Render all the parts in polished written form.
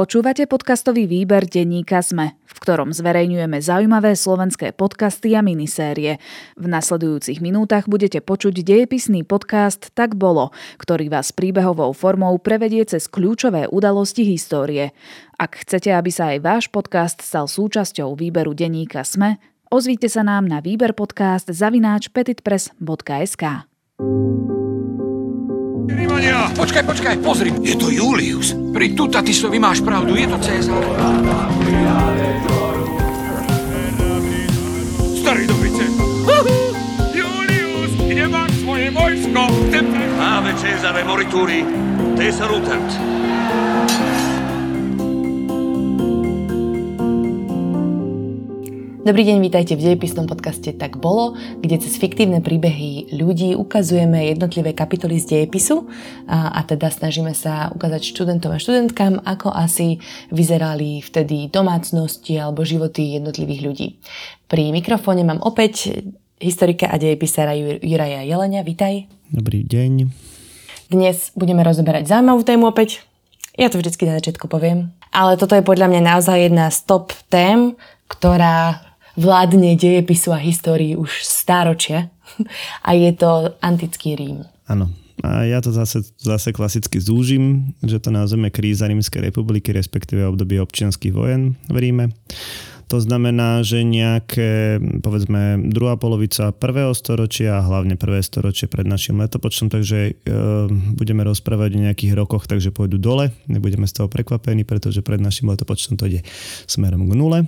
Počúvate podcastový výber denníka SME, v ktorom zverejňujeme zaujímavé slovenské podcasty a minisérie. V nasledujúcich minútach budete počuť dejepisný podcast Tak bolo, ktorý vás príbehovou formou prevedie cez kľúčové udalosti histórie. Ak chcete, aby sa aj váš podcast stal súčasťou výberu denníka SME, ozvite sa nám na výberpodcast@petitpress.sk. Počkaj, pozri, je to Julius. Pri Tutatisovi máš pravdu, je to Cezar. Starý dobrý Cezar. Julius, kde máš svoje vojsko? Máme Cezare morituri, te salutant. Dobrý deň, vítajte v dejepisnom podcaste Tak bolo, kde cez fiktívne príbehy ľudí ukazujeme jednotlivé kapitoly z dejepisu a teda snažíme sa ukázať študentom a študentkám, ako asi vyzerali vtedy domácnosti alebo životy jednotlivých ľudí. Pri mikrofóne mám opäť historika a dejepisára Juraja Jeleňa. Vítaj. Dobrý deň. Dnes budeme rozoberať zaujímavú tému opäť. Ja to vždycky na začiatku poviem. Ale toto je podľa mňa naozaj jedna z top tém, ktorá vládne dejepisu a histórii už stáročia a je to antický Rím. Áno. A ja to zase klasicky zúžim, že to nazveme kríza Rímskej republiky, respektíve obdobie občianskych vojen v Ríme. To znamená, že nejaké, povedzme, druhá polovica prvého storočia a hlavne prvé storočie pred našim letopočtom, takže budeme rozprávať o nejakých rokoch, takže pôjdu dole. Nebudeme z toho prekvapení, pretože pred našim letopočtom to ide smerom k nule.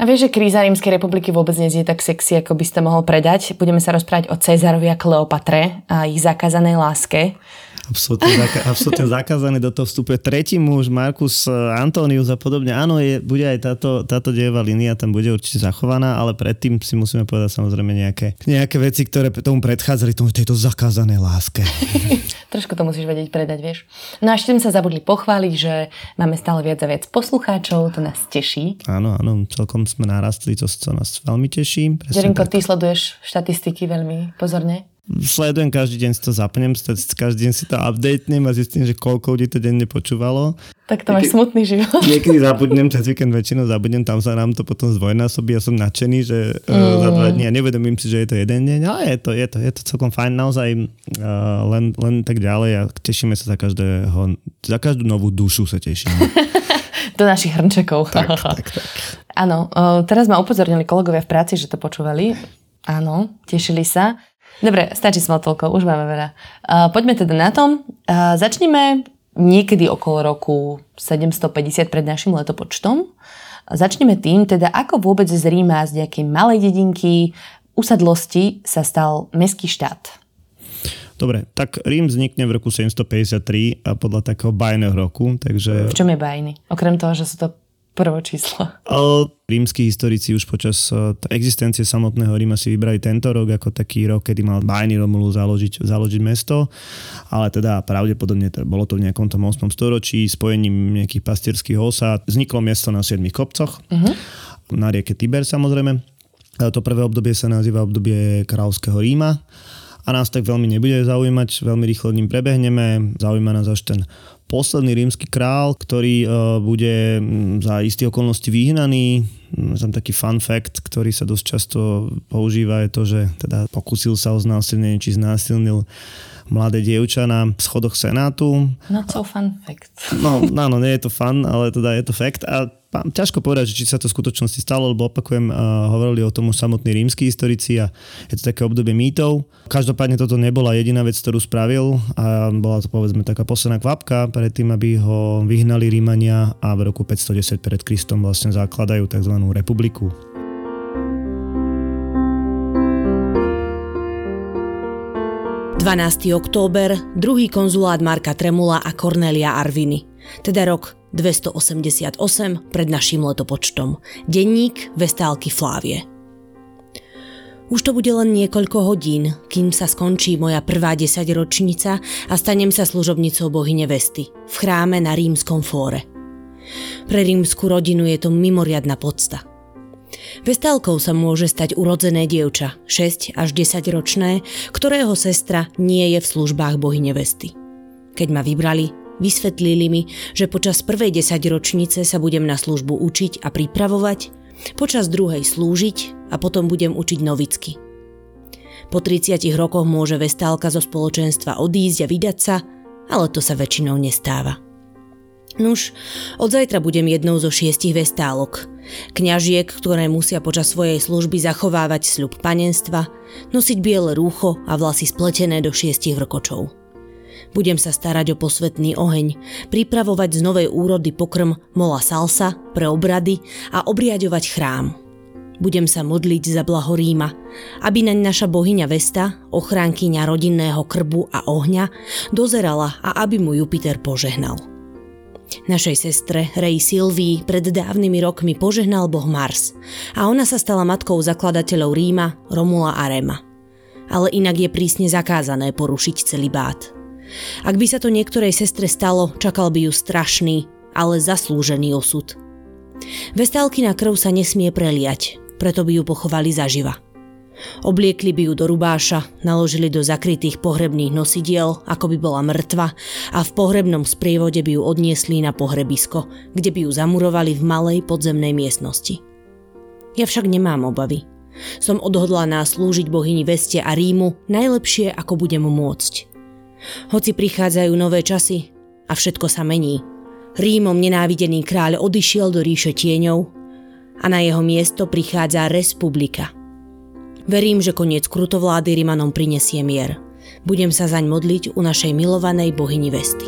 A vieš, že kríza Rímskej republiky vôbec nie je tak sexy, ako by ste mohol predať. Budeme sa rozprávať o Cezarovi a Kleopatre a ich zakázanej láske. Absolutne zakázané, do toho vstupuje tretí muž, Marcus Antonius a podobne. Áno, bude aj táto dejová línia, tam bude určite zachovaná, ale predtým si musíme povedať samozrejme nejaké veci, ktoré tomu predchádzali, tomu tejto zakázanej láske. Trošku to musíš vedieť predať, vieš. No a ešte sme sa zabudli pochváliť, že máme stále viac a viac poslucháčov, to nás teší. Áno, celkom sme narastli, to sa nás veľmi teší. Jerinko, ty sleduješ štatistiky veľmi pozorne? Sledujem, každý deň si to zapnem, každý deň si to updatenem a zistím, že koľko ľudí to denne počúvalo. Tak to máš smutný život. Niekedy zabudnem, cez víkend väčšinou zabudnem, tam sa nám to potom zdvojnásobí, ja som nadšený, že za 2 dní, ja nevedomím si, že je to jeden deň, ale je to celkom fajn, naozaj len tak ďalej a tešíme sa za každú novú dušu sa tešíme. Do našich hrnčekov. Tak. Áno, teraz ma upozornili kolegovia v práci, že to počúvali. Áno, tešili sa. Dobre, stačí sme toľko, už máme veľa. Poďme teda na tom. Začneme niekedy okolo roku 750 pred našim letopočtom. Začneme tým, teda ako vôbec z Ríma, z nejakej malej dedinky, usadlosti sa stal mestský štát. Dobre, tak Rím vznikne v roku 753 a podľa takého bajného roku, takže... V čom je bajný? Okrem toho, že sú to prvo číslo. Rímski historici už počas existencie samotného Ríma si vybrali tento rok ako taký rok, kedy mal bajný Romulus založiť mesto, ale teda pravdepodobne bolo to v nejakom tom 8. storočí spojením nejakých pastierských osád. Vzniklo mesto na 7 kopcoch, na rieke Tiber samozrejme. To prvé obdobie sa nazýva obdobie kráľovského Ríma a nás tak veľmi nebude zaujímať, veľmi rýchlo ním prebehneme, zaujíma nás až ten posledný rímsky král, ktorý bude za isté okolnosti vyhnaný. Tam taký fun fact, ktorý sa dosť často používa, je to, že teda pokúsil sa o znásilnenie, či znásilnil mladé dievča na schodoch senátu. Not so fun fact. No, nie je to fun, ale teda je to fact. A ťažko povedať, či sa to v skutočnosti stalo, lebo opakujem, hovorili o tom už samotní rímski historici a je to také obdobie mýtov. Každopádne toto nebola jediná vec, ktorú spravil a bola to povedzme taká posledná kvapka predtým, aby ho vyhnali Rímania a v roku 510 pred Kristom vlastne zakladajú tzv. Republiku. V 12. október, druhý konzulát Marka Tremula a Cornelia Arviny, teda rok 288 pred naším letopočtom. Denník Vestálky Flávie. Už to bude len niekoľko hodín, kým sa skončí moja prvá 10-ročnica a stanem sa služobnicou bohyne Vesty v chráme na Rímskom fóre. Pre rímsku rodinu je to mimoriadna podsta. Vestálkou sa môže stať urodzené dievča, 6 až 10 ročné, ktorého sestra nie je v službách bohyne Vesty. Keď ma vybrali, Vysvetlili mi, že počas prvej 10-ročnice sa budem na službu učiť a pripravovať, počas druhej slúžiť a potom budem učiť novicky. Po 30 rokoch môže vestálka zo spoločenstva odísť a vydať sa, ale to sa väčšinou nestáva. Nuž, od zajtra budem jednou zo 6 vestálok. Kňažiek, ktoré musia počas svojej služby zachovávať sľub panenstva, nosiť biele rúcho a vlasy spletené do 6 vrkočov. Budem sa starať o posvetný oheň, pripravovať z novej úrody pokrm mola salsa pre obrady a obriaďovať chrám. Budem sa modliť za blaho Ríma, aby naň naša bohyňa Vesta, ochránkyňa rodinného krbu a ohňa, dozerala a aby mu Jupiter požehnal. Našej sestre, Rey Silvii, pred dávnymi rokmi požehnal boh Mars a ona sa stala matkou zakladateľov Ríma, Romula a Rema. Ale inak je prísne zakázané porušiť celibát. Ak by sa to niektorej sestre stalo, čakal by ju strašný, ale zaslúžený osud. Vestálkina krv sa nesmie preliať, preto by ju pochovali zaživa. Obliekli by ju do rubáša, naložili do zakrytých pohrebných nosidiel, ako by bola mŕtva, a v pohrebnom sprievode by ju odniesli na pohrebisko, kde by ju zamurovali v malej podzemnej miestnosti. Ja však nemám obavy. Som odhodlaná slúžiť bohyni Veste a Rímu najlepšie, ako budem môcť. Hoci prichádzajú nové časy a všetko sa mení, Rímom nenávidený kráľ odišiel do ríše tieňov a na jeho miesto prichádza republika. Verím, že koniec krutovlády Rimanom prinesie mier. Budem sa zaň modliť u našej milovanej bohyni Vesty.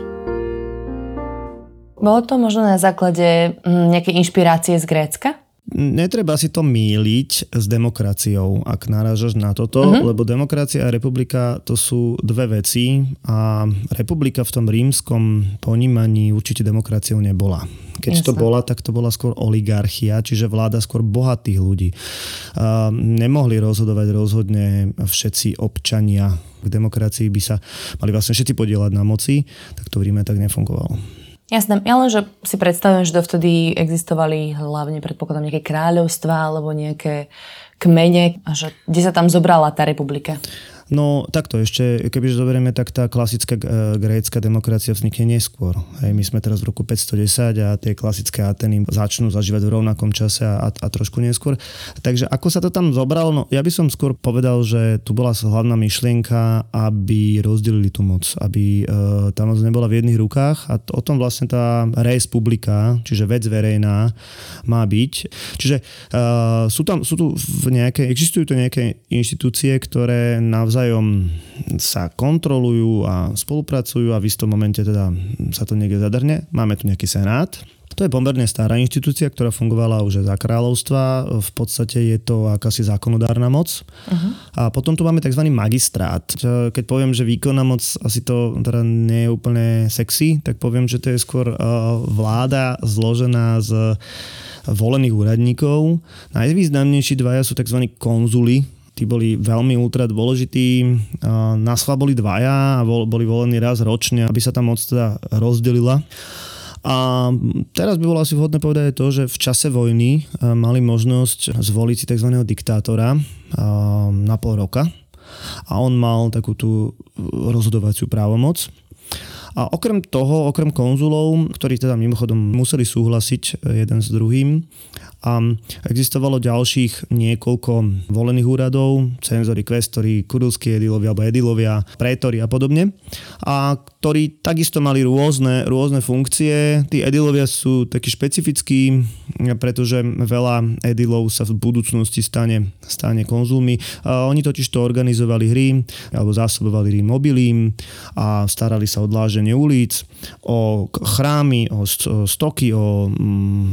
Bolo to možno na základe nejakej inšpirácie z Grécka? Netreba si to míliť s demokraciou, ak narážaš na toto, lebo demokracia a republika to sú dve veci a republika v tom rímskom ponímaní určite demokraciou nebola. Keď to bola, tak to bola skôr oligarchia, čiže vláda skôr bohatých ľudí. Nemohli rozhodovať rozhodne všetci občania. V demokracii by sa mali vlastne všetci podieľať na moci, tak to v Ríme tak nefungovalo. Jasné, ja len, že si predstavujem, že dovtedy existovali hlavne predpokladám nejaké kráľovstvá alebo nejaké kmene, a že kde sa tam zobrala tá republika? No takto ešte, kebyže zoberieme, tak tá klasická grécka demokracia vznikne neskôr. Hej, my sme teraz v roku 510 a tie klasické Ateny začnú zažívať v rovnakom čase a trošku neskôr. Takže ako sa to tam zobralo? No, ja by som skôr povedal, že tu bola hlavná myšlienka, aby rozdelili tú moc, aby tá moc nebola v jedných rukách a o tom vlastne tá res publica, čiže vec verejná, má byť. Čiže existujú tu nejaké inštitúcie, ktoré navzájom sa kontrolujú a spolupracujú a v istom momente teda sa to niekde zadrhne. Máme tu nejaký senát. To je pomerne stará inštitúcia, ktorá fungovala už za kráľovstva. V podstate je to akási zákonodárna moc. Uh-huh. A potom tu máme tzv. Magistrát. Keď poviem, že výkonná moc, asi to teda nie je úplne sexy, tak poviem, že to je skôr vláda zložená z volených úradníkov. Najvýznamnejší dvaja sú tzv. konzuli. Tí boli veľmi ultra dôležití. Naschvál boli dvaja a boli volení raz ročne, aby sa tá moc teda rozdelila. A teraz by bolo asi vhodné povedať to, že v čase vojny mali možnosť zvoliť si tzv. Diktátora na pol roka. A on mal takú tú rozhodovaciu právomoc. A okrem toho, okrem konzulov, ktorí teda mimochodom museli súhlasiť jeden s druhým, a existovalo ďalších niekoľko volených úradov, cenzori, kvestori, kurilskí edilovia alebo edilovia, prétori a podobne, a ktorí takisto mali rôzne funkcie. Tí edilovia sú takí špecifickí, pretože veľa edilov sa v budúcnosti stane konzulmi. A oni totiž to organizovali hry alebo zásobovali hry mobilím a starali sa o dláženie ulic, o chrámy, o stoky, o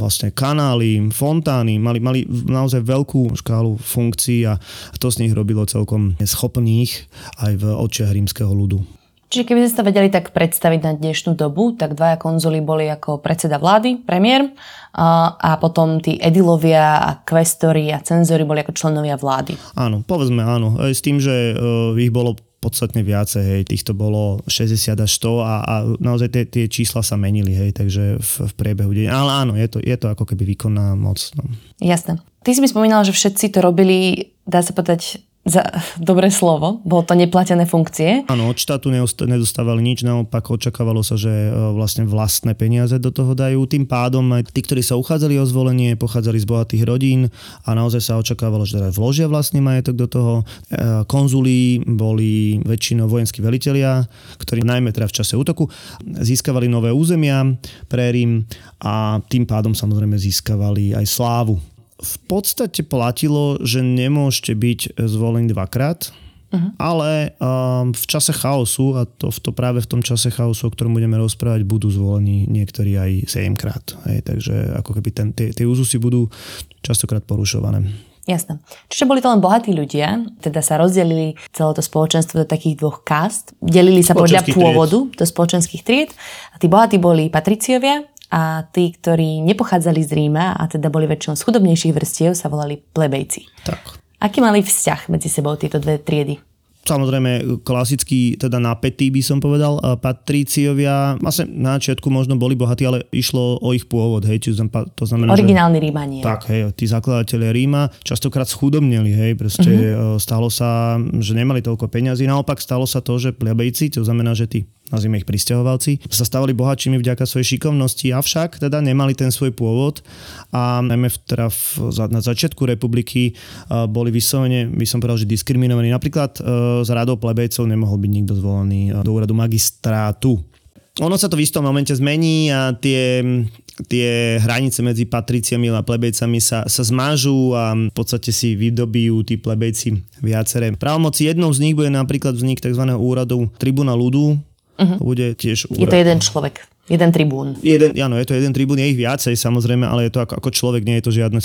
vlastne kanály, fontány, mali naozaj veľkú škálu funkcií a to z nich robilo celkom schopných aj v očiach rímskeho ľudu. Čiže keby ste sa vedeli tak predstaviť na dnešnú dobu, tak dvaja konzuli boli ako predseda vlády, premiér, a potom tí edilovia a kvestori a cenzori boli ako členovia vlády. Áno, povedzme áno, s tým, že ich bolo podstatne viacej, hej, týchto bolo 60 až 100 a naozaj tie čísla sa menili, hej, takže v priebehu deň. Ale áno, je to ako keby výkonná moc. No. Jasné. Ty si mi spomínala, že všetci to robili, dá sa povedať, za dobré slovo, bolo to neplatené funkcie. Áno, od štátu nedostávali nič, naopak očakávalo sa, že vlastne vlastné peniaze do toho dajú. Tým pádom aj tí, ktorí sa uchádzali o zvolenie, pochádzali z bohatých rodín a naozaj sa očakávalo, že vložia vlastný majetok do toho. Konzuli boli väčšinou vojenskí velitelia, ktorí najmä teda v čase útoku získavali nové územia pre Rím a tým pádom samozrejme získavali aj slávu. V podstate platilo, že nemôžete byť zvolený dvakrát, ale v čase chaosu, a to práve v tom čase chaosu, o ktorom budeme rozprávať, budú zvolení niektorí aj 7-krát. Takže ako keby tie úzusy budú častokrát porušované. Jasné. Čiže boli to len bohatí ľudia, teda sa rozdelili celé to spoločenstvo do takých dvoch kast, delili sa podľa pôvodu do spoločenských tried a tí bohatí boli patriciovia, a tí, ktorí nepochádzali z Ríma a teda boli väčšinou z chudobnejších vrstiev, sa volali plebejci. Tak. Aký mali vzťah medzi sebou tieto dve triedy? Samozrejme klasicky teda napätí by som povedal, patríciovia vlastne na začiatku možno boli bohatí, ale išlo o ich pôvod, hej, čiže to znamená originálni Rímania. Tak, hej, tí zakladatelia Ríma častokrát schudobnili, hej, proste stalo sa, že nemali toľko peňazí, naopak stalo sa to, že plebejci, to znamená, že tí nazvime ich prisťahovalci, sa stávali bohatšími vďaka svojej šikovnosti, avšak teda nemali ten svoj pôvod a najmä teda na začiatku republiky boli vyslovene, by som povedal, že diskriminovaní. Napríklad z radou plebejcov nemohol byť nikto zvolený do úradu magistrátu. Ono sa to v istom momente zmení a tie hranice medzi patriciami a plebejcami sa zmažú a v podstate si vydobijú tí plebejci viaceré právomoci. Jednou z nich bude napríklad vznik tzv. Úradu tribúna ľudu. Bude tiež úrad. Je to jeden človek, jeden tribún. Áno, je to jeden tribún, je ich viacej samozrejme, ale je to ako človek, nie je to žiadne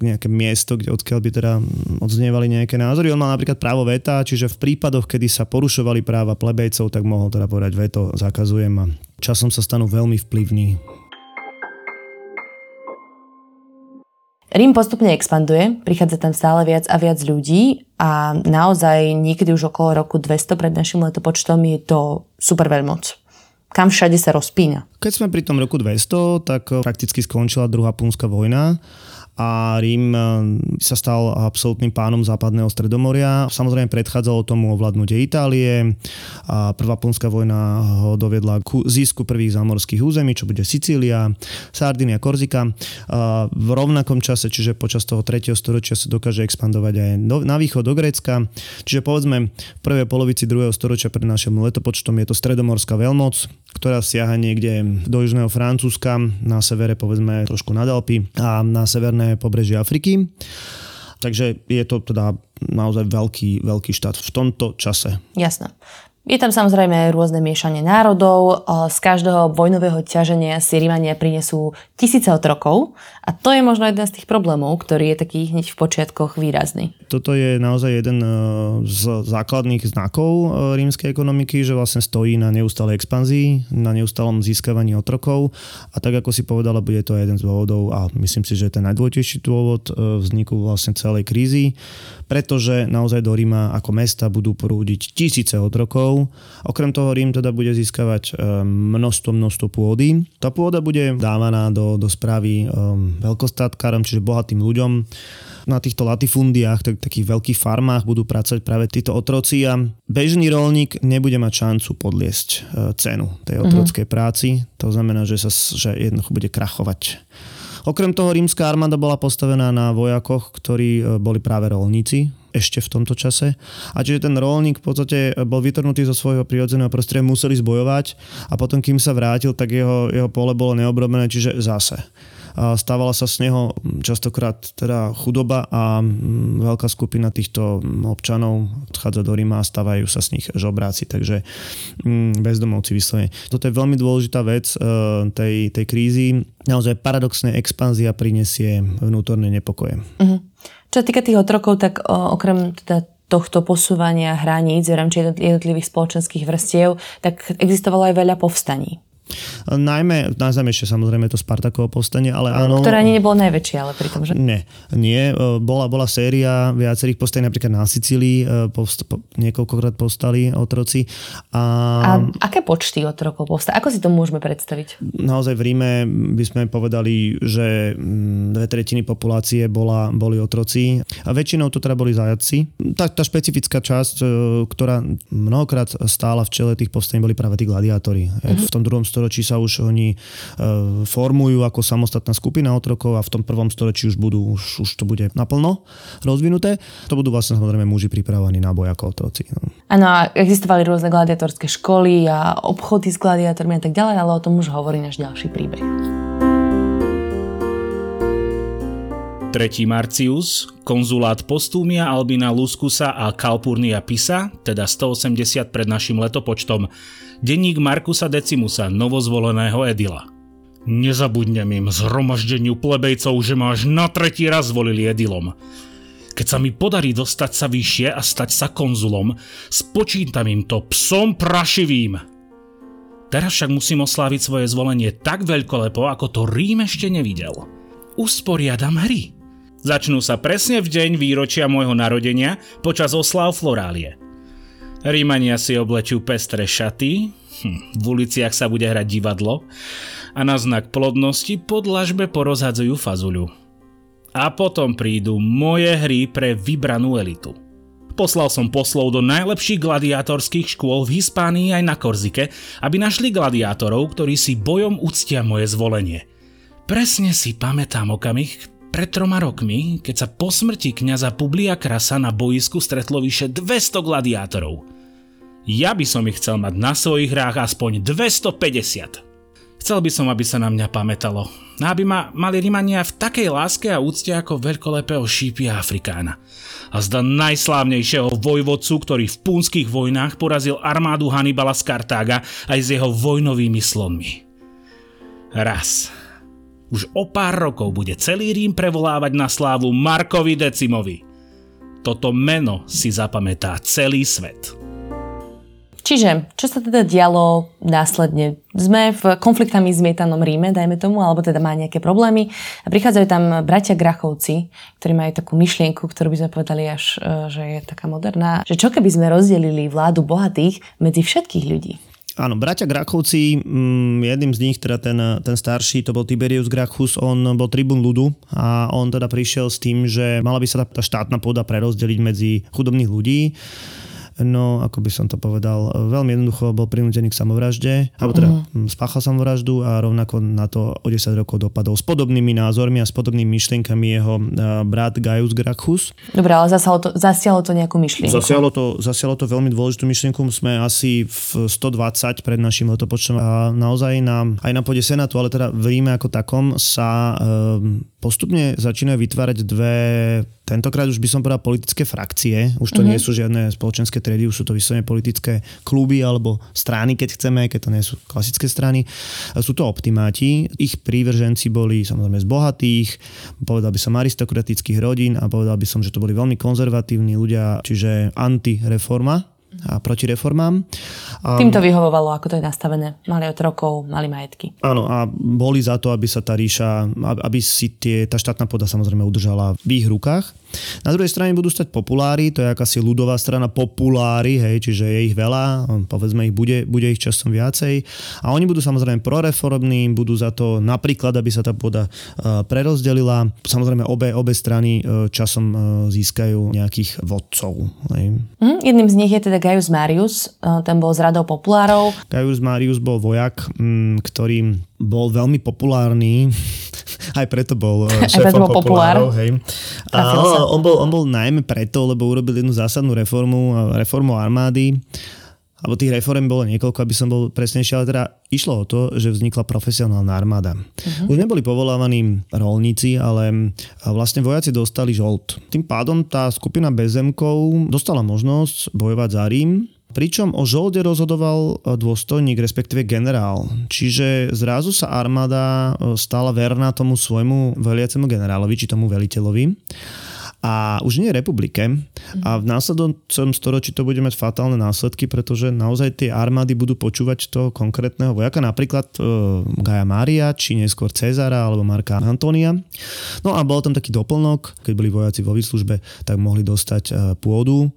nejaké miesto, odkiaľ by teda odznievali nejaké názory. On mal napríklad právo veta, čiže v prípadoch, kedy sa porušovali práva plebejcov, tak mohol teda povedať veto, zakazujem a časom sa stanú veľmi vplyvní. Rím postupne expanduje, prichádza tam stále viac a viac ľudí a naozaj niekedy už okolo roku 200 pred našim letopočtom je to superveľmoc. Kam všade sa rozpína. Keď sme pri tom roku 200, tak prakticky skončila druhá púnska vojna a Rím sa stal absolútnym pánom západného Stredomoria. Samozrejme predchádzalo tomu ovládnutie Itálie a prvá púnska vojna ho doviedla k získu prvých zámorských území, čo bude Sicília, Sardinia, Korzika. V rovnakom čase, čiže počas toho 3. storočia sa dokáže expandovať aj na východ do Grécka. Čiže povedzme v prvej polovici 2. storočia pred našim letopočtom je to stredomorská veľmoc, ktorá siaha niekde do južného Francúzska, na severe povedzme trošku nad Alpy a na severné pobrežie Afriky. Takže je to teda naozaj veľký štát v tomto čase. Jasné. Je tam samozrejme rôzne miešanie národov, z každého vojnového ťaženia si Rímania prinesú tisíce otrokov a to je možno jeden z tých problémov, ktorý je taký hneď v počiatkoch výrazný. Toto je naozaj jeden z základných znakov rímskej ekonomiky, že vlastne stojí na neustálej expanzii, na neustálom získavaní otrokov a tak ako si povedala, bude to jeden z dôvodov a myslím si, že ten najdôležitejší dôvod vzniku vlastne celej krízy, pretože naozaj do Ríma ako mesta budú prúdiť tisíce otrokov. Okrem toho Rím teda bude získavať množstvo pôdy. Tá pôda bude dávaná do správy veľkostatkárom, čiže bohatým ľuďom. Na týchto latifundiách, takých veľkých farmách budú pracovať práve títo otroci a bežný rolník nebude mať šancu podliesť cenu tej otrockej práci. To znamená, že jednoducho bude krachovať. Okrem toho rímska armáda bola postavená na vojakoch, ktorí boli práve rolníci ešte v tomto čase. A čiže ten rolník v podstate bol vytrhnutý zo svojho prirodzeného prostredia, museli zbojovať a potom, kým sa vrátil, tak jeho pole bolo neobrobené, čiže zase. Stávala sa z neho častokrát teda chudoba a veľká skupina týchto občanov odchádza do Ríma a stávajú sa z nich žobráci, takže bezdomovci vyslovene. Toto je veľmi dôležitá vec tej krízy. Naozaj paradoxná expanzia prinesie vnútorné nepokoje. Čo týka tých otrokov, tak okrem teda tohto posúvania hraníc v rámci jednotlivých spoločenských vrstiev, tak existovalo aj veľa povstaní. Najznámejšie samozrejme to Spartakovo povstanie, ale áno. Ktorá ani nebola najväčšia, ale pritom, že? Nie. Bola séria viacerých povstaní, napríklad na Sicílii niekoľkokrát povstali otroci. A aké počty otrokov povstali? Ako si to môžeme predstaviť? Naozaj v Ríme by sme povedali, že 2/3 populácie boli otroci. A väčšinou to teda boli zajatci. Tá špecifická časť, ktorá mnohokrát stála v čele tých povstaní, boli práve tí gladiátori. V tom 2. storočí sa už oni formujú ako samostatná skupina otrokov a v tom 1. storočí už to bude naplno rozvinuté. To budú vlastne samozrejme muži pripravovaní na boj ako otroci. Áno, a existovali rôzne gladiatorské školy a obchody s gladiátormi a tak ďalej, ale o tom už hovorí náš ďalší príbeh. 3. Marcius, konzulát Postúmia Albina Luskusa a Kalpurnia Pisa, teda 180 pred našim letopočtom, denník Markusa Decimusa, novozvoleného edila. Nezabudnem im zhromaždeniu plebejcov, že ma až na 3. raz zvolili edilom. Keď sa mi podarí dostať sa vyššie a stať sa konzulom, spočítam im to psom prašivým. Teraz však musím osláviť svoje zvolenie tak veľkolepo, ako to Rím ešte nevidel. Usporiadam hry. Začnú sa presne v deň výročia môjho narodenia počas osláv Florálie. Rímania si oblečú pestré šaty, v uliciach sa bude hrať divadlo a na znak plodnosti po dlažbe porozhadzujú fazuľu. A potom prídu moje hry pre vybranú elitu. Poslal som poslov do najlepších gladiátorských škôl v Hispánii aj na Korzike, aby našli gladiátorov, ktorí si bojom uctia moje zvolenie. Presne si pamätám okamih, pred 3 rokmi, keď sa po smrti kňaza Publia Krasa na boisku stretlo vyše 200 gladiátorov. Ja by som ich chcel mať na svojich hrách aspoň 250. Chcel by som, aby sa na mňa pamätalo. Aby ma mali Rimania v takej láske a úcte ako veľkolepého šípia Afrikána. A zda najslávnejšieho vojvodcu, ktorý v púnskych vojnách porazil armádu Hannibala z Kartága aj s jeho vojnovými slonmi. Raz. Už o pár rokov bude celý Rím prevolávať na slávu Markovi Decimovi. Toto meno si zapamätá celý svet. Čiže, čo sa teda dialo následne? Sme v konfliktami zmietanom Ríme, dajme tomu, alebo teda má nejaké problémy. A prichádzajú tam bratia Grachovci, ktorí majú takú myšlienku, ktorú by sme povedali až, že je taká moderná. Že čo keby sme rozdelili vládu bohatých medzi všetkých ľudí? Áno, bratia Grachovci, jedným z nich, teda ten starší, to bol Tiberius Gracchus, on bol tribún ľudu a on teda prišiel s tým, že mala by sa tá štátna pôda prerozdeliť medzi chudobných ľudí. No, ako by som to povedal, veľmi jednoducho bol prinútený k samovražde, alebo teda spáchal samovraždu a rovnako na to o 10 rokov dopadol s podobnými názormi a s podobnými myšlienkami jeho brat Gaius Gracchus. Dobre, ale zasialo to nejakú myšlienku. Zasialo to veľmi dôležitú myšlienku. Sme asi v 120 pred našim letopočtom a naozaj aj na pôde senátu, ale teda v Ríme ako takom sa postupne začínajú vytvárať dve, tentokrát už by som povedal politické frakcie, už to nie sú žiadne spoločenské triedy, už sú to vyslovene politické kluby alebo strany, keď chceme, keď to nie sú klasické strany. Sú to optimáti, ich prívrženci boli samozrejme z bohatých, povedal by som aristokratických rodín a povedal by som, že to boli veľmi konzervatívni ľudia, čiže antireforma a proti reformám. Tým to vyhovovalo, ako to je nastavené. Mali otrokov, mali majetky. Áno, a boli za to, aby sa tá ríša, aby si tá štátna pôda samozrejme udržala v ich rukách. Na druhej strane budú stať populári, to je akási ľudová strana populári, hej, čiže je ich veľa, povedzme ich bude ich časom viacej. A oni budú samozrejme proreformní, budú za to napríklad, aby sa tá pôda prerozdelila. Samozrejme obe strany časom získajú nejakých vodcov. Jedným z nich je teda Gaius Marius, ten bol z radou populárov. Gaius Marius bol vojak, ktorý bol veľmi populárny. Aj preto bol šéfom populárov. Hej. A on bol najmä preto, lebo urobil jednu zásadnú reformu armády. Alebo tých reform bolo niekoľko, aby som bol presnejší, ale teda išlo o to, že vznikla profesionálna armáda. Už neboli povolávaní roľníci, ale vlastne vojaci dostali žolt. Tým pádom tá skupina bezemkov dostala možnosť bojovať za Rím. Pričom o žolde rozhodoval dôstojník, respektíve generál. Čiže zrazu sa armáda stala verná tomu svojmu veliacemu generálovi, či tomu veliteľovi. A a už nie republike. A v následujúcom storočí to bude mať fatálne následky, pretože naozaj tie armády budú počúvať toho konkrétneho vojaka, napríklad Gaja Mária, či neskôr Cezara alebo Marka Antonia. No a bol tam taký doplnok, keď boli vojaci vo výslužbe, tak mohli dostať pôdu.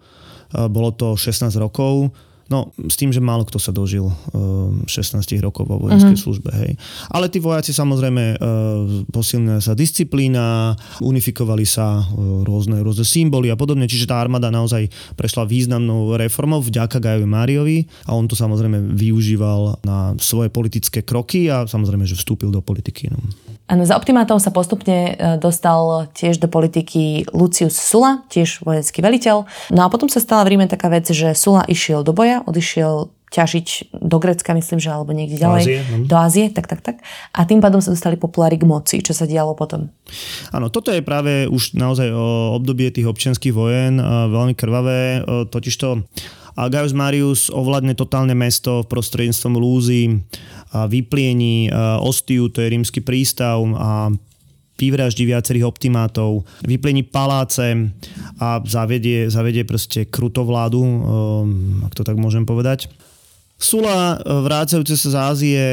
Bolo to 16 rokov. No, s tým, že málo kto sa dožil 16 rokov vo vojenskej službe, hej. Ale tí vojaci samozrejme posilnila sa disciplína, unifikovali sa rôzne symboly a podobne, čiže tá armáda naozaj prešla významnou reformou vďaka Gajovi Máriovi a on to samozrejme využíval na svoje politické kroky a samozrejme, že vstúpil do politiky. No. Áno, za optimátov sa postupne dostal tiež do politiky Lucius Sulla, tiež vojenský veliteľ. No a potom sa stala v Ríme taká vec, že Sulla išiel do boja, odišiel ťažiť do Grécka, myslím, že alebo niekde ďalej. Do Ázie, tak. A tým pádom sa dostali populári k moci, čo sa dialo potom. Áno, toto je práve už naozaj o obdobie tých občianskych vojen, veľmi krvavé, totižto Gaius Marius ovládne totálne mesto prostredníctvom lúzy, vypliení Ostiu, to je rímsky prístav, a vyvraždí viacerých optimátov, vyplení paláce a zavedie proste krutovládu, ak to tak môžem povedať. Sulla, vrácajúce sa z Ázie,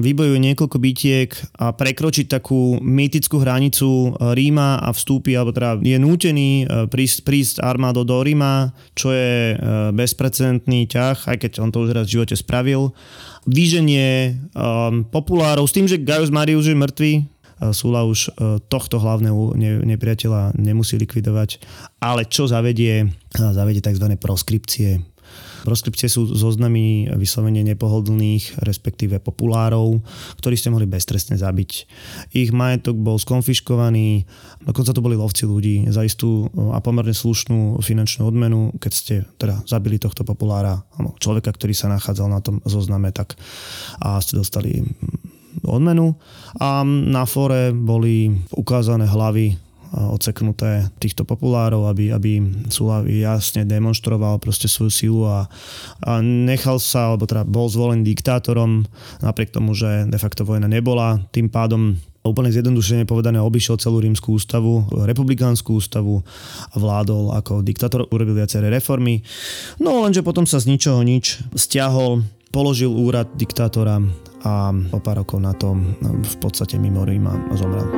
vybojuje niekoľko bitiek a prekročí takú mýtickú hranicu Ríma a vstúpi, alebo teda je nútený prísť armádou do Ríma, čo je bezprecedentný ťah, aj keď on to už raz v živote spravil. Výženie populárov s tým, že Gaius Marius je mŕtvý, Sulla už tohto hlavného nepriateľa nemusí likvidovať, ale čo zavedie tzv. Proskripcie. Proskripcie sú zoznamy vyslovene nepohodlných, respektíve populárov, ktorí ste mohli beztrestne zabiť. Ich majetok bol skonfiškovaný, dokonca to boli lovci ľudí za istú a pomerne slušnú finančnú odmenu, keď ste teda zabili tohto populára, človeka, ktorý sa nachádzal na tom zozname, tak a ste dostali odmenu a na fóre boli ukázané hlavy odseknuté týchto populárov, aby Sulla jasne demonstroval proste svoju silu a nechal sa, alebo teda bol zvolený diktátorom, napriek tomu, že de facto vojna nebola. Tým pádom úplne zjednodušene povedané obišiel celú rímsku ústavu, republikánsku ústavu a vládol ako diktátor, urobil viaceré reformy. No lenže potom sa z ničoho nič stiahol, položil úrad diktátora a o pár rokov na to v podstate mimo Ríma zomrel.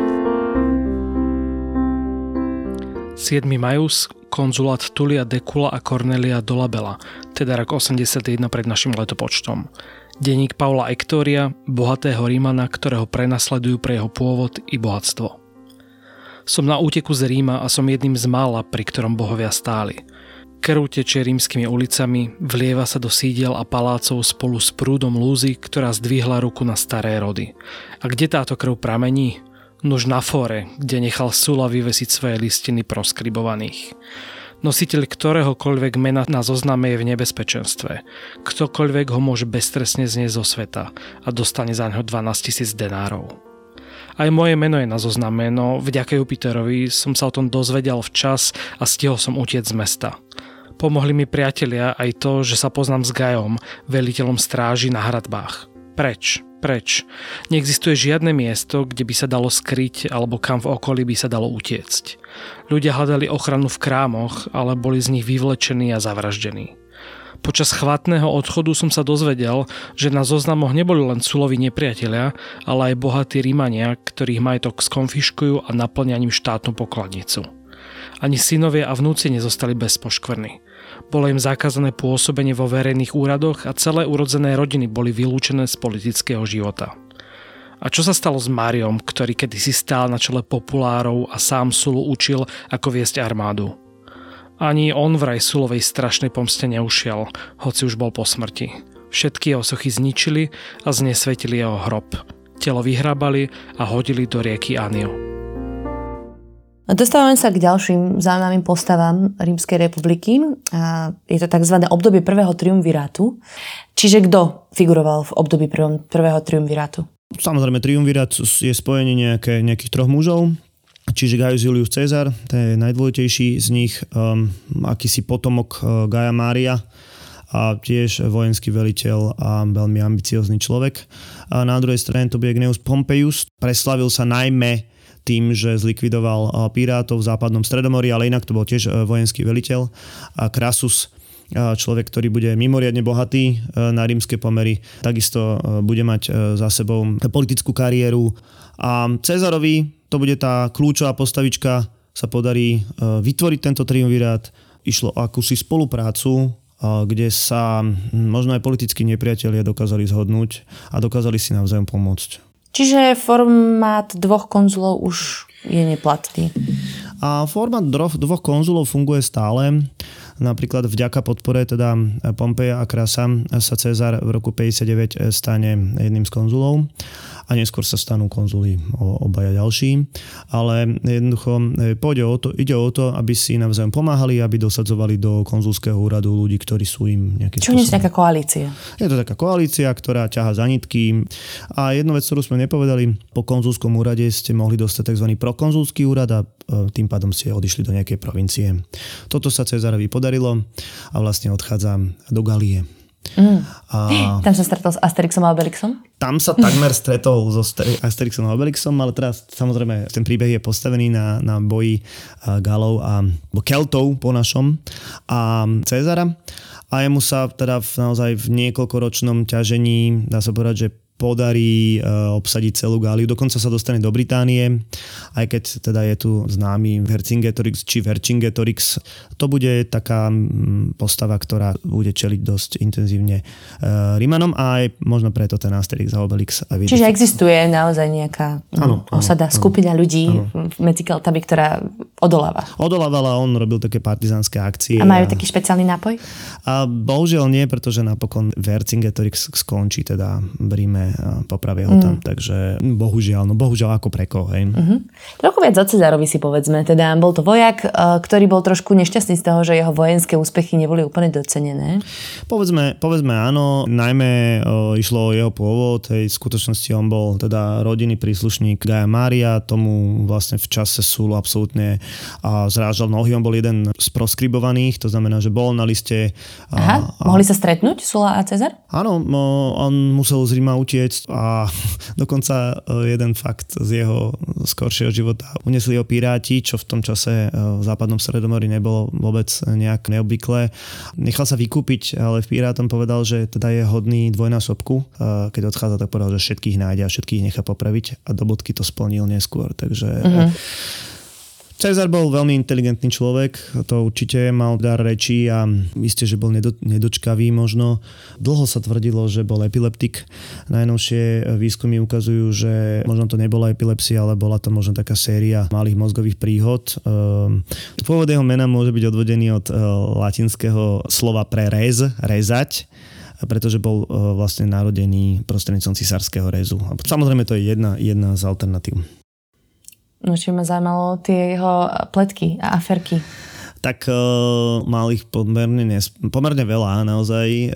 7. majus, konzulát Tulia Decula a Cornelia Dolabella, teda rok 81 pred našim letopočtom. Denník Paula Ektória, bohatého Rímana, ktorého prenasledujú pre jeho pôvod i bohatstvo. Som na úteku z Ríma a som jedným z mála, pri ktorom bohovia stáli. Krv tečie rímskymi ulicami, vlieva sa do sídiel a palácov spolu s prúdom lúzy, ktorá zdvihla ruku na staré rody. A kde táto krv pramení? Nož na fóre, kde nechal Sulla vyvesiť svoje listiny proskribovaných. Nositeľ ktoréhokoľvek mena na zozname je v nebezpečenstve. Ktokoľvek ho môže beztrestne zniesť zo sveta a dostane za neho 12 000 denárov. Aj moje meno je na zozname, no vďaka Jupiterovi som sa o tom dozvedel včas a stihol som utiec z mesta. Pomohli mi priatelia aj to, že sa poznám s Gajom, veliteľom stráži na hradbách. Preč? Neexistuje žiadne miesto, kde by sa dalo skryť alebo kam v okolí by sa dalo utiecť. Ľudia hľadali ochranu v krámoch, ale boli z nich vyvlečení a zavraždení. Počas chvatného odchodu som sa dozvedel, že na zoznamoch neboli len Sullovi nepriatelia, ale aj bohatí Rímania, ktorých majetok skonfiškujú a naplňaním štátnu pokladnicu. Ani synovia a vnúci nezostali bez poškvrny. Bolo im zakázané pôsobenie vo verejných úradoch a celé urodzené rodiny boli vylúčené z politického života. A čo sa stalo s Máriom, ktorý kedysi stál na čele populárov a sám Sullu učil, ako viesť armádu? Ani on vraj Sullovej strašnej pomste neušiel, hoci už bol po smrti. Všetky jeho sochy zničili a znesvetili jeho hrob. Telo vyhrábali a hodili do rieky Anio. Dostávame sa k ďalším zaujímavým postavám Rímskej republiky. Je to tzv. Obdobie prvého triumvirátu. Čiže kto figuroval v období prvého triumvirátu? Samozrejme, triumvirát je spojenie nejakých troch mužov. Čiže Gaius Julius Cezar, to je najdôležitejší z nich, akýsi potomok Gaia Mária, a tiež vojenský veliteľ a veľmi ambiciózny človek. A na druhej strane to bude Gnaeus Pompeius, preslavil sa najmä tým, že zlikvidoval pirátov v západnom Stredomorí, ale inak to bol tiež vojenský veliteľ. A Crassus, človek, ktorý bude mimoriadne bohatý na rímske pomery, takisto bude mať za sebou politickú kariéru. A Cezarovi, to bude tá kľúčová postavička, sa podarí vytvoriť tento triumvirát. Išlo o akúsi spoluprácu, kde sa možno aj politickí nepriatelia dokázali zhodnúť a dokázali si navzájom pomôcť. Čiže formát dvoch konzulov už je neplatný. A formát dvoch konzulov funguje stále. Napríklad vďaka podpore teda Pompeja a Crassa sa Cezar v roku 59 stane jedným z konzulov a neskôr sa stanú konzuli obaja ďalší. Ale jednoducho ide o to, aby si navzájom pomáhali, aby dosadzovali do konzulského úradu ľudí, ktorí sú im nejaké... Čo je taká koalícia? Je to taká koalícia, ktorá ťahá za nitky. A jednu vec, ktorú sme nepovedali, po konzulskom úrade ste mohli dostať tzv. Prokonzulský úrad a tým pádom ste odišli do nejakej provincie. Toto sa Cezarovi podarilo a vlastne odchádza do Galie. Tam sa stretol s Asterixom a Obelixom? Tam sa takmer stretol so Asterixom a Obelixom, ale teraz samozrejme ten príbeh je postavený na boji Galov a Keltov po našom a Cezara. A jemu sa teda naozaj v niekoľkoročnom ťažení, dá sa povedať, že podarí obsadiť celú Gáliu. Dokonca sa dostane do Británie, aj keď teda je tu známy Vercingetorix či Vercingetorix. To bude taká postava, ktorá bude čeliť dosť intenzívne Rímanom a aj možno preto ten Asterix a Obelix. Čiže existuje naozaj nejaká osada, skupina ľudí medzi Keltami, ktorá odoláva. Odolávala, on robil také partizánske akcie. A majú taký špeciálny nápoj? A bohužiaľ nie, pretože napokon Vercingetorix skončí teda v Ríme. Popravia ho tam, takže bohužiaľ ako preko, hej. Trochu viac o Cezarovi si povedzme, teda bol to vojak, ktorý bol trošku nešťastný z toho, že jeho vojenské úspechy neboli úplne docenené. Povedzme áno, najmä išlo o jeho pôvod, hej, v skutočnosti on bol teda rodinný príslušník Gaja Mária, tomu vlastne v čase Súlu absolútne zrážal nohy, on bol jeden z proskribovaných, to znamená, že bol na liste. Mohli sa stretnúť Sula a Cezar? Áno, on musel z Ríma utiecť a dokonca jeden fakt z jeho skoršieho života. Uniesli ho piráti, čo v tom čase v západnom Stredomorí nebolo vôbec nejak neobvyklé. Nechal sa vykúpiť, ale pirátom povedal, že teda je hodný dvojnásobku. Keď odchádza, tak povedal, že všetkých nájde a všetkých nechá popraviť a do bodky to splnil neskôr. Takže... Cezar bol veľmi inteligentný človek, to určite, mal dar reči a isté, že bol nedočkavý možno. Dlho sa tvrdilo, že bol epileptik. Najnovšie výskumy ukazujú, že možno to nebola epilepsia, ale bola to možno taká séria malých mozgových príhod. Pôvod jeho mena môže byť odvodený od latinského slova pre rezať, pretože bol vlastne narodený prostredníctvom cisárskeho rezu. Samozrejme to je jedna z alternatív. No, čo ma zaujímalo, tie jeho pletky a aferky. Tak mal ich pomerne veľa naozaj.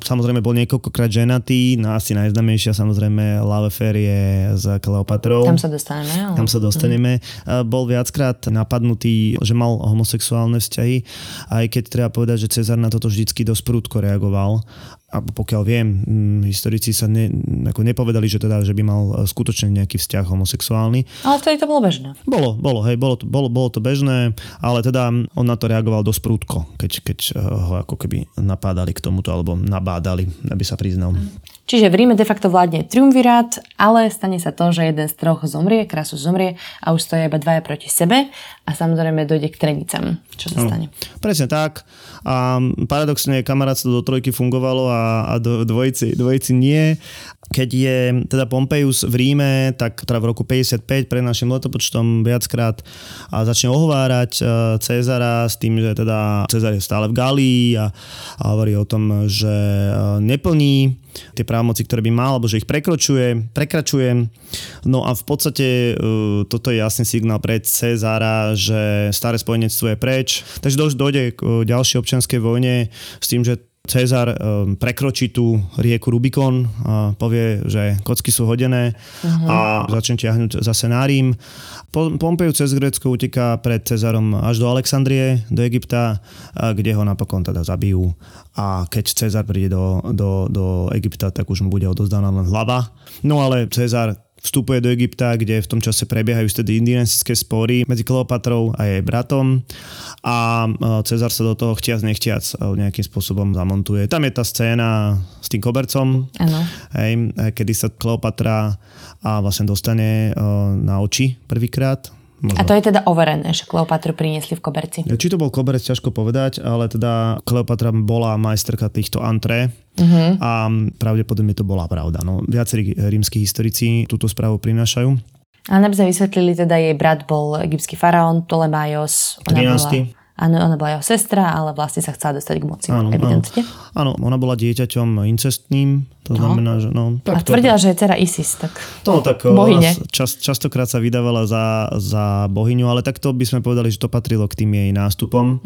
Samozrejme bol niekoľkokrát ženatý, asi najznámejšia samozrejme love affair je s Kleopatrou. Tam sa dostaneme. Tam sa dostaneme. Bol viackrát napadnutý, že mal homosexuálne vzťahy, aj keď treba povedať, že Cezar na toto vždycky dosť prudko reagoval. A pokiaľ viem, historici sa nepovedali, že teda, že by mal skutočne nejaký vzťah homosexuálny. Ale vtedy to bolo bežné. Bolo to bežné, ale teda on na to reagoval dosť prudko, keď ho ako keby napádali k tomuto, alebo nabádali, aby sa priznal. Čiže v Ríme de facto vládne triumvirát, ale stane sa to, že jeden z troch zomrie, Crassus zomrie a už stojí iba dvaja proti sebe a samozrejme dojde k trenicám, čo sa stane. Presne tak. A paradoxne kamarátstvo do trojky fungovalo a do dvojici nie. Keď je teda Pompeius v Ríme, tak teda v roku 55 pred našim letopočtom viackrát začne ohovárať Cezara s tým, že teda Cezar je stále v Galii a hovorí o tom, že neplní tie právomoci, ktoré by mal, alebo že ich prekračuje. No a v podstate toto je jasný signál pre Cezara, že staré spojenectvo je preč. Takže dojde k ďalšej občianskej vojne s tým, že Cezar prekročí tú rieku Rubikon a povie, že kocky sú hodené a začne ťahnuť zase na Rím. Pompeju cez Grécko uteká pred Cezarom až do Alexandrie, do Egypta, kde ho napokon teda zabijú. A keď Cezar príde do Egypta, tak už mu bude odozdaná len hlava. No ale Cezar vstupuje do Egypta, kde v tom čase prebiehajú vtedy dynastické spory medzi Kleopatrou a jej bratom a Cezar sa do toho chtiac nechtiac nejakým spôsobom zamontuje. Tam je tá scéna s tým kobercom, hej, kedy sa Kleopatra a vlastne dostane na oči prvýkrát. Možno. A to je teda overené, že Kleopatru priniesli v koberci. Či to bol koberec, ťažko povedať, ale teda Kleopatra bola majsterka týchto antré. Uh-huh. A pravdepodobne to bola pravda. No, viacerí rímski historici túto správu prinášajú. Ale nám sa vysvetlili, teda jej brat bol egyptský faraón Ptolemaios. 13. Áno, ona bola jeho sestra, ale vlastne sa chcela dostať k moci. Áno, ona bola dieťaťom incestným, to znamená, že... No, tak a tvrdila, že je dcera Isis, tak bohyne. Častokrát sa vydávala za bohyňu, ale takto by sme povedali, že to patrilo k tým jej nástupom.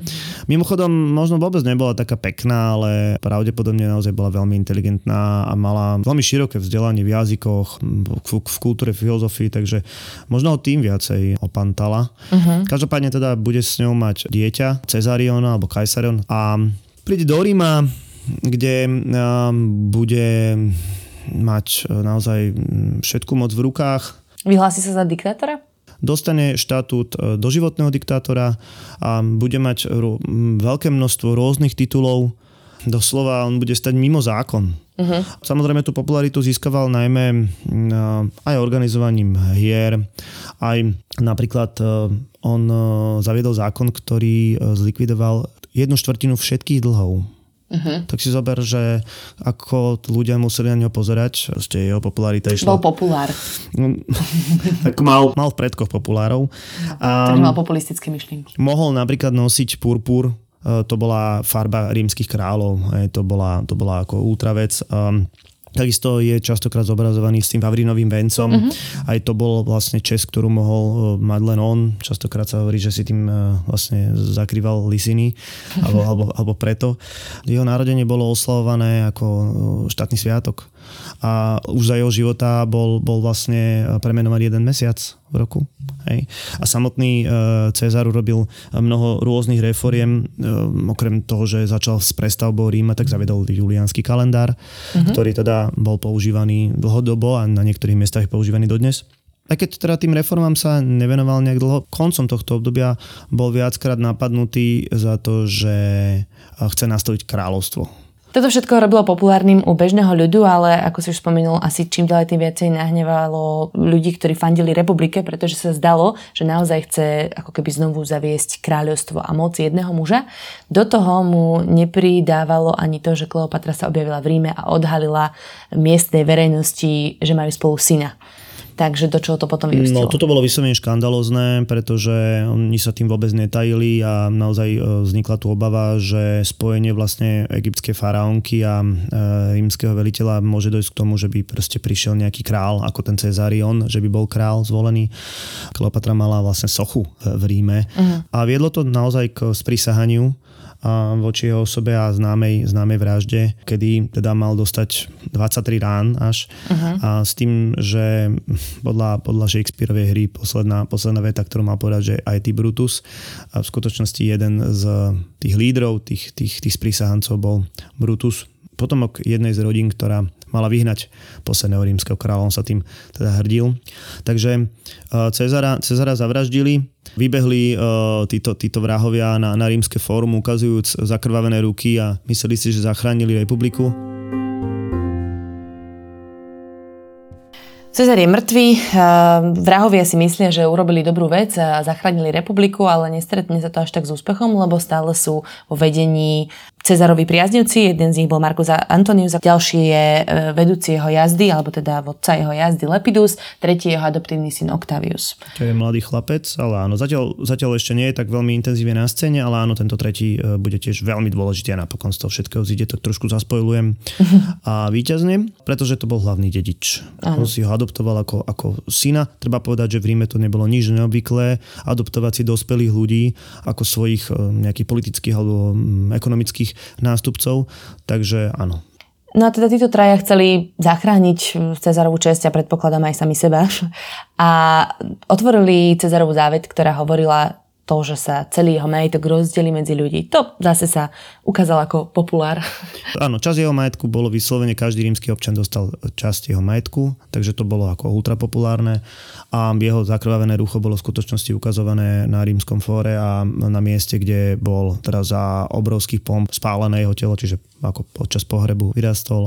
Mimochodom, možno vôbec nebola taká pekná, ale pravdepodobne naozaj bola veľmi inteligentná a mala veľmi široké vzdelanie v jazykoch, v kultúre, v filozofii, takže možno ho tým viacej opantala. Uh-huh. Každopádne teda bude s ňou mať dieťa Cezariona alebo Kaisarion a príde do Ríma, kde bude mať naozaj všetku moc v rukách. Vyhlási sa za diktátora? Dostane štatút doživotného diktátora a bude mať veľké množstvo rôznych titulov. Doslova on bude stať mimo zákon. Uh-huh. Samozrejme tú popularitu získaval najmä aj organizovaním hier, aj napríklad on zaviedol zákon, ktorý zlikvidoval 1/4 všetkých dlhov. Uh-huh. Tak si zober, že ako ľudia museli na neho pozerať, ste jeho popularita išla. Bol populár. Tak mal v predkoch populárov. Takže mal populistické myšlienky. Mohol napríklad nosiť purpur, to bola farba rímskych kráľov, to bola ako útravec. Takisto je častokrát zobrazovaný s tým vavrínovým vencom. Mm-hmm. Aj to bol vlastne čest, ktorú mohol mať len on. Častokrát sa hovorí, že si tým vlastne zakrýval lisiny alebo preto. Jeho narodenie bolo oslavované ako štátny sviatok. A už za jeho života bol vlastne premenovaný 1 mesiac v roku. Hej. A samotný Cezar urobil mnoho rôznych reforiem. Okrem toho, že začal s prestavbou Ríma, tak zaviedol juliánsky kalendár, mm-hmm. ktorý teda bol používaný dlhodobo a na niektorých miestach používaný dodnes. A keď teda tým reformám sa nevenoval nejak dlho, koncom tohto obdobia bol viackrát napadnutý za to, že chce nastaviť kráľovstvo. Toto všetko robilo populárnym u bežného ľudu, ale ako si už spomenul, asi čím ďalej tým viacej nahnevalo ľudí, ktorí fandili republike, pretože sa zdalo, že naozaj chce ako keby znovu zaviesť kráľovstvo a moc jedného muža. Do toho mu nepridávalo ani to, že Kleopatra sa objavila v Ríme a odhalila miestnej verejnosti, že majú spolu syna. Takže do čoho to potom vyústilo? No, toto bolo vyslovene škandalozné, pretože oni sa tým vôbec netajili a naozaj vznikla tu obava, že spojenie vlastne egyptskej faraónky a rímskeho veliteľa môže dojsť k tomu, že by proste prišiel nejaký král, ako ten Cezarion, že by bol král zvolený. Kleopatra mala vlastne sochu v Ríme. Uh-huh. A viedlo to naozaj k sprísahaniu voči jeho osobe a známej vražde, kedy teda mal dostať 23 rán až. Uh-huh. A s tým, že podľa Shakespeareovej hry posledná veta, ktorú mal povedať, že aj ty Brutus, a v skutočnosti jeden z tých lídrov, tých sprísahancov bol Brutus, potomok jednej z rodín, ktorá mala vyhnať posledného rímskeho kráľa. On sa tým teda hrdil. Takže Cezara zavraždili, vybehli títo vrahovia na rímske fórum, ukazujúc zakrvavené ruky a mysleli si, že zachránili republiku. Cezar je mŕtvý, vrahovia si myslia, že urobili dobrú vec a zachránili republiku, ale nestretne sa to až tak s úspechom, lebo stále sú vo vedení Cezarovi priaznivci, jeden z nich bol Marcus Antonius, ďalší je vedúci jeho jazdy, alebo teda vodca jeho jazdy Lepidus, tretí jeho adoptívny syn Octavius. To je mladý chlapec, ale áno, zatiaľ ešte nie je tak veľmi intenzívne na scéne, ale áno, tento tretí bude tiež veľmi dôležitý a napokon z toho všetkého zíde, to trošku zaspoilujem a víťazne, pretože to bol hlavný dedič. Áno. On si ho adoptoval ako syna. Treba povedať, že v Ríme to nebolo nič neobvyklé adoptovať si dospelých ľudí ako svojich nejakých politických alebo ekonomických nástupcov. Takže áno. No a teda títo traja chceli zachrániť Cezarovú česť a predpokladám aj sami seba. A otvorili Cezarovú záveď, ktorá hovorila, to, že sa celý jeho majetok rozdelí medzi ľudí. To zase sa ukázal ako populár. Áno, časť jeho majetku bolo vyslovene, každý rímsky občan dostal časť jeho majetku, takže to bolo ako ultrapopulárne a jeho zakrvavené rucho bolo v skutočnosti ukazované na rímskom fóre a na mieste, kde bol teraz za obrovských pomp spálené jeho telo, čiže ako počas pohrebu vyrastol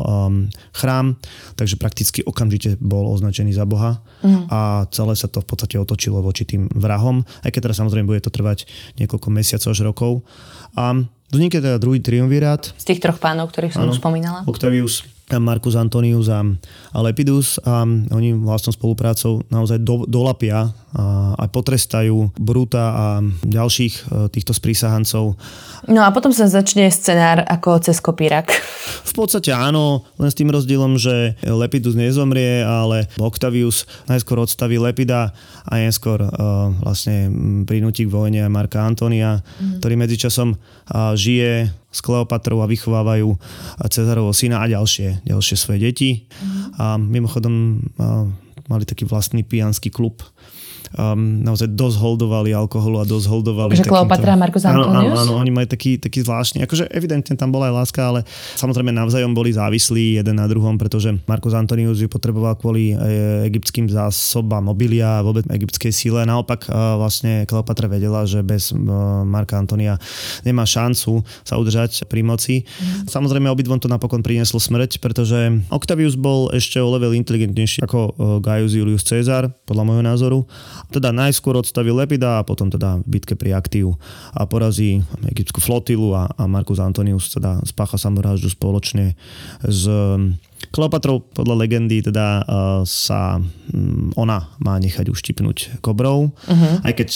chrám, takže prakticky okamžite bol označený za boha a celé sa to v podstate otočilo voči tým vrahom, aj keď teraz samozrejme bude to trvať niekoľko mesiacov až rokov. A vznikne teda druhý triumvirát. Z tých troch pánov, ktorých som už spomínala. Octavius, Marcus Antonius a Lepidus, a oni vlastnou spoluprácou naozaj dolapia a potrestajú Bruta a ďalších týchto sprísahancov. No a potom sa začne scenár ako cez kopírak. V podstate áno, len s tým rozdielom, že Lepidus nezomrie, ale Octavius najskôr odstaví Lepida a neskôr vlastne prinúti k vojne Marca Antonia, ktorý medzičasom žije s Kleopatrou a vychovávajú Cezarovho syna a ďalšie svoje deti. A mimochodom mali taký vlastný pijanský klub. Naozaj dosť holdovali alkoholu a dosť holdovali. Takže Kleopatra a Marcus Antonius? Áno, oni mali taký zvláštny, akože evidentne tam bola aj láska, ale samozrejme navzájom boli závislí jeden na druhom, pretože Marcus Antonius ju potreboval kvôli egyptským zásobám obilia a vôbec egyptskej síle. Naopak vlastne Kleopatra vedela, že bez Marca Antonia nemá šancu sa udržať pri moci. Samozrejme obidvom to napokon prinieslo smrť, pretože Octavius bol ešte o level inteligentnejší ako Gaius Julius Caesar, podľa môjho názoru. Teda najskôr odstaví Lepida a potom teda v bitke pri Aktiu a porazí egyptskú flotilu a Marcus Antonius teda spácha samovraždu spoločne s Kleopatrou. Podľa legendy teda sa ona má nechať uštipnúť kobrou, aj keď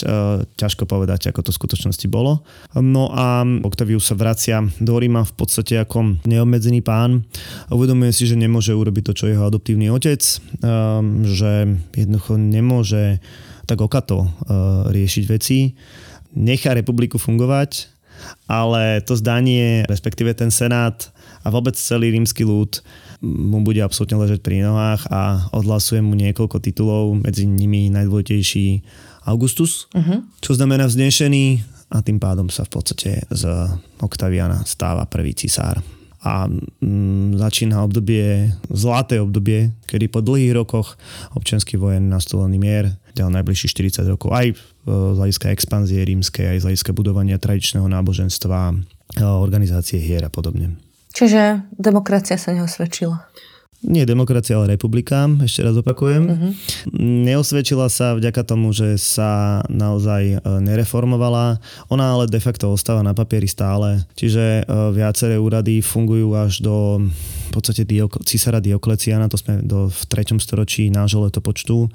ťažko povedať, ako to v skutočnosti bolo. No a Octavius sa vracia do Ríma v podstate ako neobmedzený pán. Uvedomuje si, že nemôže urobiť to, čo jeho adoptívny otec, že jednoducho nemôže tak okato riešiť veci. Nechá republiku fungovať, ale to zdanie, respektíve ten senát a vôbec celý rímsky ľud mu bude absolútne ležať pri nohách a odhlasuje mu niekoľko titulov, medzi nimi najdôležitejší Augustus, čo znamená vznešený, a tým pádom sa v podstate z Octaviana stáva prvý cisár. A začína obdobie, zlaté obdobie, kedy po dlhých rokoch občianskych vojen nastolený mier, ďalej najbližších 40 rokov, aj z hľadiska expanzie rímskej, aj z hľadiska budovania tradičného náboženstva, organizácie hier a podobne. Čiže demokracia sa neosvedčila? Nie demokracia, ale republika, ešte raz opakujem. Neosvedčila sa vďaka tomu, že sa naozaj nereformovala. Ona ale de facto ostáva na papieri stále. Čiže viaceré úrady fungujú až do v podstate cisára Diokleciana, to sme v 3. storočí nášho letopočtu.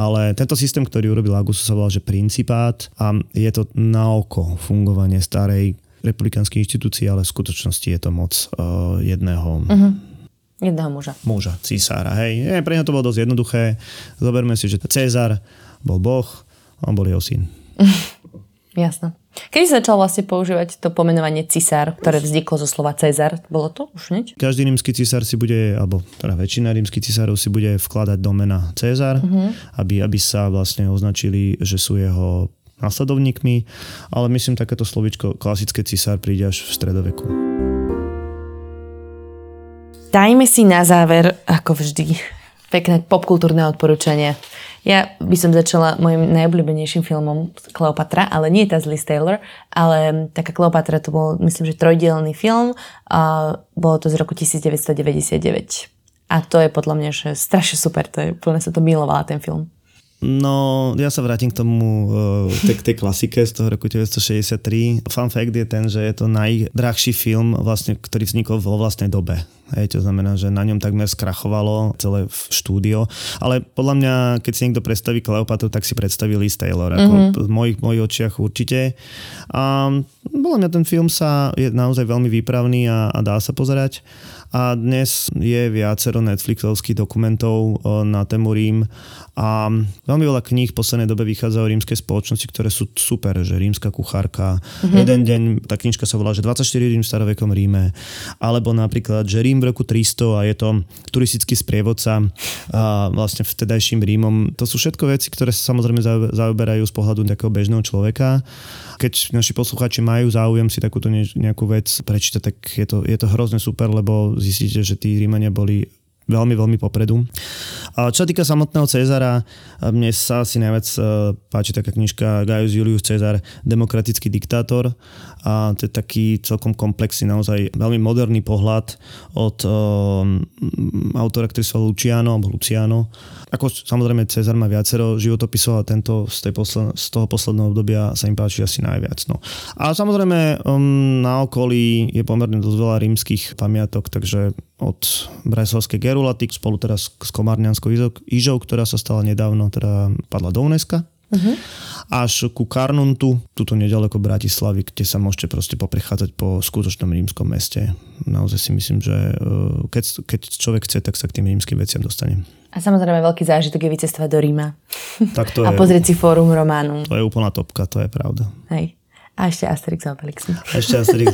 Ale tento systém, ktorý urobil Augustus, sa volal, že principát, a je to naoko fungovanie starej republikánskej inštitúcie, ale v skutočnosti je to moc jedného... Jedného muža. Muža, cisára, hej. Pre ňa to bolo dosť jednoduché. Zoberme si, že Cezar bol boh, on bol jeho syn. Jasné. Kedy sa začal vlastne používať to pomenovanie cisár, ktoré vzniklo zo slova Cezar? Bolo to už niečo? Každý rímsky cisár si bude, alebo teda väčšina rímskych cisárov si bude vkladať do mena Cezar, aby sa vlastne označili, že sú jeho nasledovníkmi, ale myslím, takéto slovičko klasické cisár príde až v stredoveku. Dajme si na záver, ako vždy, pekné popkultúrne odporúčanie. Ja by som začala mojim najobľúbenejším filmom Kleopatra, ale nie tá z Liz Taylor, ale taká Kleopatra, to bol, myslím, že trojdielný film a bolo to z roku 1999. A to je podľa mňa, že strašne super, to je, plne sa to milovala ten film. No, ja sa vrátim k tomu tej klasike z toho roku 1963. Fun fact je ten, že je to najdrahší film, vlastne, ktorý vznikol vo vlastnej dobe. To znamená, že na ňom takmer skrachovalo celé štúdio. Ale podľa mňa, keď si niekto predstaví Kleopatru, tak si predstaví Liz Taylor. Ako v mojich očiach určite. A podľa mňa ten film je naozaj veľmi výpravný a dá sa pozerať. A dnes je viacero netflixovských dokumentov na tému Rím a veľmi veľa kníh v poslednej dobe vychádza o rímskej spoločnosti, ktoré sú super, že rímska kuchárka, jeden deň, tá knižka sa volá, že 24 hodín v starovekom Ríme, alebo napríklad, že Rím tuším v roku 300 a je to turistický sprievodca a vlastne vtedajším Rímom. To sú všetko veci, ktoré sa samozrejme zaoberajú z pohľadu nejakého bežného človeka. Keď naši poslucháči majú záujem si takúto nejakú vec prečítať, tak je to hrozne super, lebo zistíte, že tí Rímania boli veľmi, veľmi popredu. A čo sa týka samotného Cezara, mne sa asi najviac páči taká knižka Gaius Julius Cezar, Demokratický diktátor. A to je taký celkom komplexný, naozaj veľmi moderný pohľad od autora, ktorý sa volá Luciano. Ako samozrejme Cezar má viacero životopisov a tento z toho posledného obdobia sa im páči asi najviac. No. A samozrejme na okolí je pomerne dosť veľa rímskych pamiatok, takže od Brajsovskej Gerulaty spolu teraz s Komárňanskou Ižou, ktorá sa stala nedávno, teda padla do UNESCO. Uh-huh. Až ku Carnuntu, tuto nedaleko Bratislavy, kde sa môžete proste poprechádzať po skutočnom rímskom meste. Naozaj si myslím, že keď človek chce, tak sa k tým rímskym veciam dostane. A samozrejme veľký zážitok je vycestovať do Ríma. Tak to a pozrieť si Fórum Románum. To je úplná topka, to je pravda. Hej. A ešte Asterix a Obelix. Asterix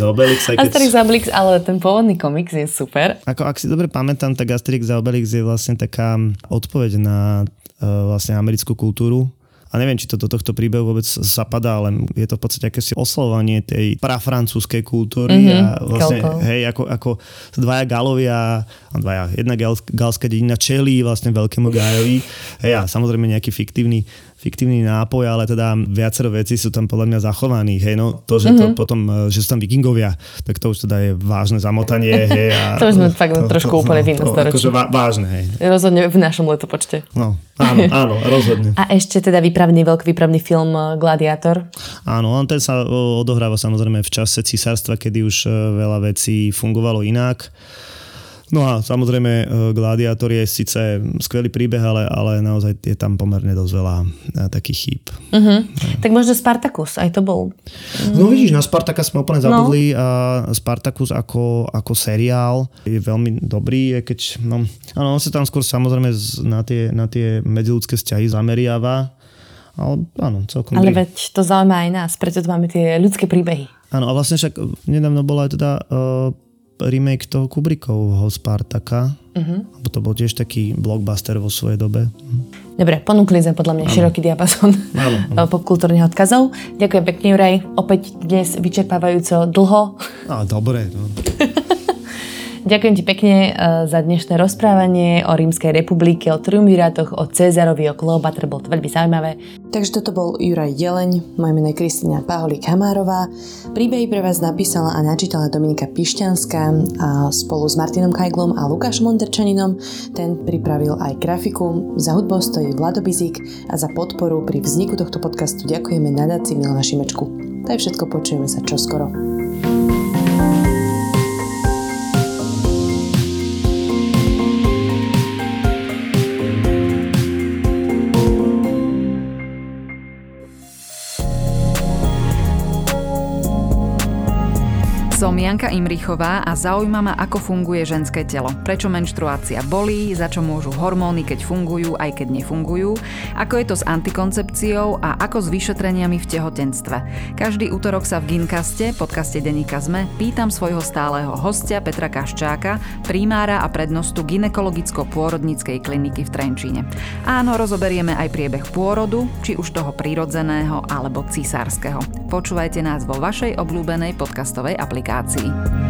a Obelix, ale ten pôvodný komiks je super. Ak si dobre pamätám, tak Asterix a Obelix je vlastne taká odpoveď na vlastne americkú kultúru. A neviem, či to do tohto príbehu vôbec zapadá, ale je to v podstate akési oslovanie tej prafrancúzskej kultúry. Mm-hmm. A vlastne, hej, ako dvaja Galovia, jedna galská dedina čelí vlastne veľkému Gajovi. Hej, a samozrejme nejaký fiktívny nápoj, ale teda viacero vecí sú tam podľa mňa zachovaných. Hej, no to, že to potom, že sú tam vikingovia, tak to už teda je vážne zamotanie. Hej, a to už sme fakt trošku úplne v inom storočí. Akože vážne. Hej. Rozhodne v našom letopočte. No, áno, rozhodne. A ešte teda veľký výpravný film Gladiátor. Áno, on ten sa odohráva samozrejme v čase císarstva, kedy už veľa vecí fungovalo inak. No a samozrejme Gladiátor je síce skvelý príbeh, ale naozaj je tam pomerne dosť veľa takých chýb. Uh-huh. Tak možno Spartacus, aj to bol. No vidíš, na Spartaka sme úplne zabudli a Spartacus ako seriál je veľmi dobrý, keď on sa tam skôr samozrejme na tie medziľudské vzťahy zameriava. Ale áno, celkom dobrý. Ale veď to zaujíma aj nás, preto tu máme tie ľudské príbehy. Áno, a vlastne však nedávno bola aj teda remake toho Kubrickovho Spartaka. Uh-huh. To bol tiež taký blockbuster vo svojej dobe. Dobre, ponúkli sme podľa mňa široký diapazón popkultúrnych odkazov. Ďakujem pekne, Juraj. Opäť dnes vyčerpávajúco dlho. Dobre. No. Ďakujem ti pekne za dnešné rozprávanie o Rímskej republike, o triumvirátoch, o Cezarovi, o Kleopatre, bolo to veľmi zaujímavé. Takže toto bol Juraj Jeleň, moje meno je Kristína Paholík-Hamárová. Príbehy pre vás napísala a načítala Dominika Pišťanská a spolu s Martinom Kajglom a Lukášom Onderčaninom. Ten pripravil aj grafiku. Za hudbou stojí Vlado Bizik a za podporu pri vzniku tohto podcastu ďakujeme nadácii Milana Šimečku. To je všetko, počujeme sa čoskoro. Som Janka Imrichová a zaujíma ma, ako funguje ženské telo. Prečo menštruácia bolí, za čo môžu hormóny, keď fungujú, aj keď nefungujú, ako je to s antikoncepciou a ako s vyšetreniami v tehotenstve. Každý útorok sa v Ginkaste, podcaste denníka SME, pýtam svojho stáleho hostia Petra Kaščáka, primára a prednostu gynekologicko-pôrodníckej kliniky v Trenčíne. Áno, rozoberieme aj priebeh pôrodu, či už toho prirodzeného alebo cisárskeho. Počúvajte nás vo vašej obľúbenej podcastovej aplikácii.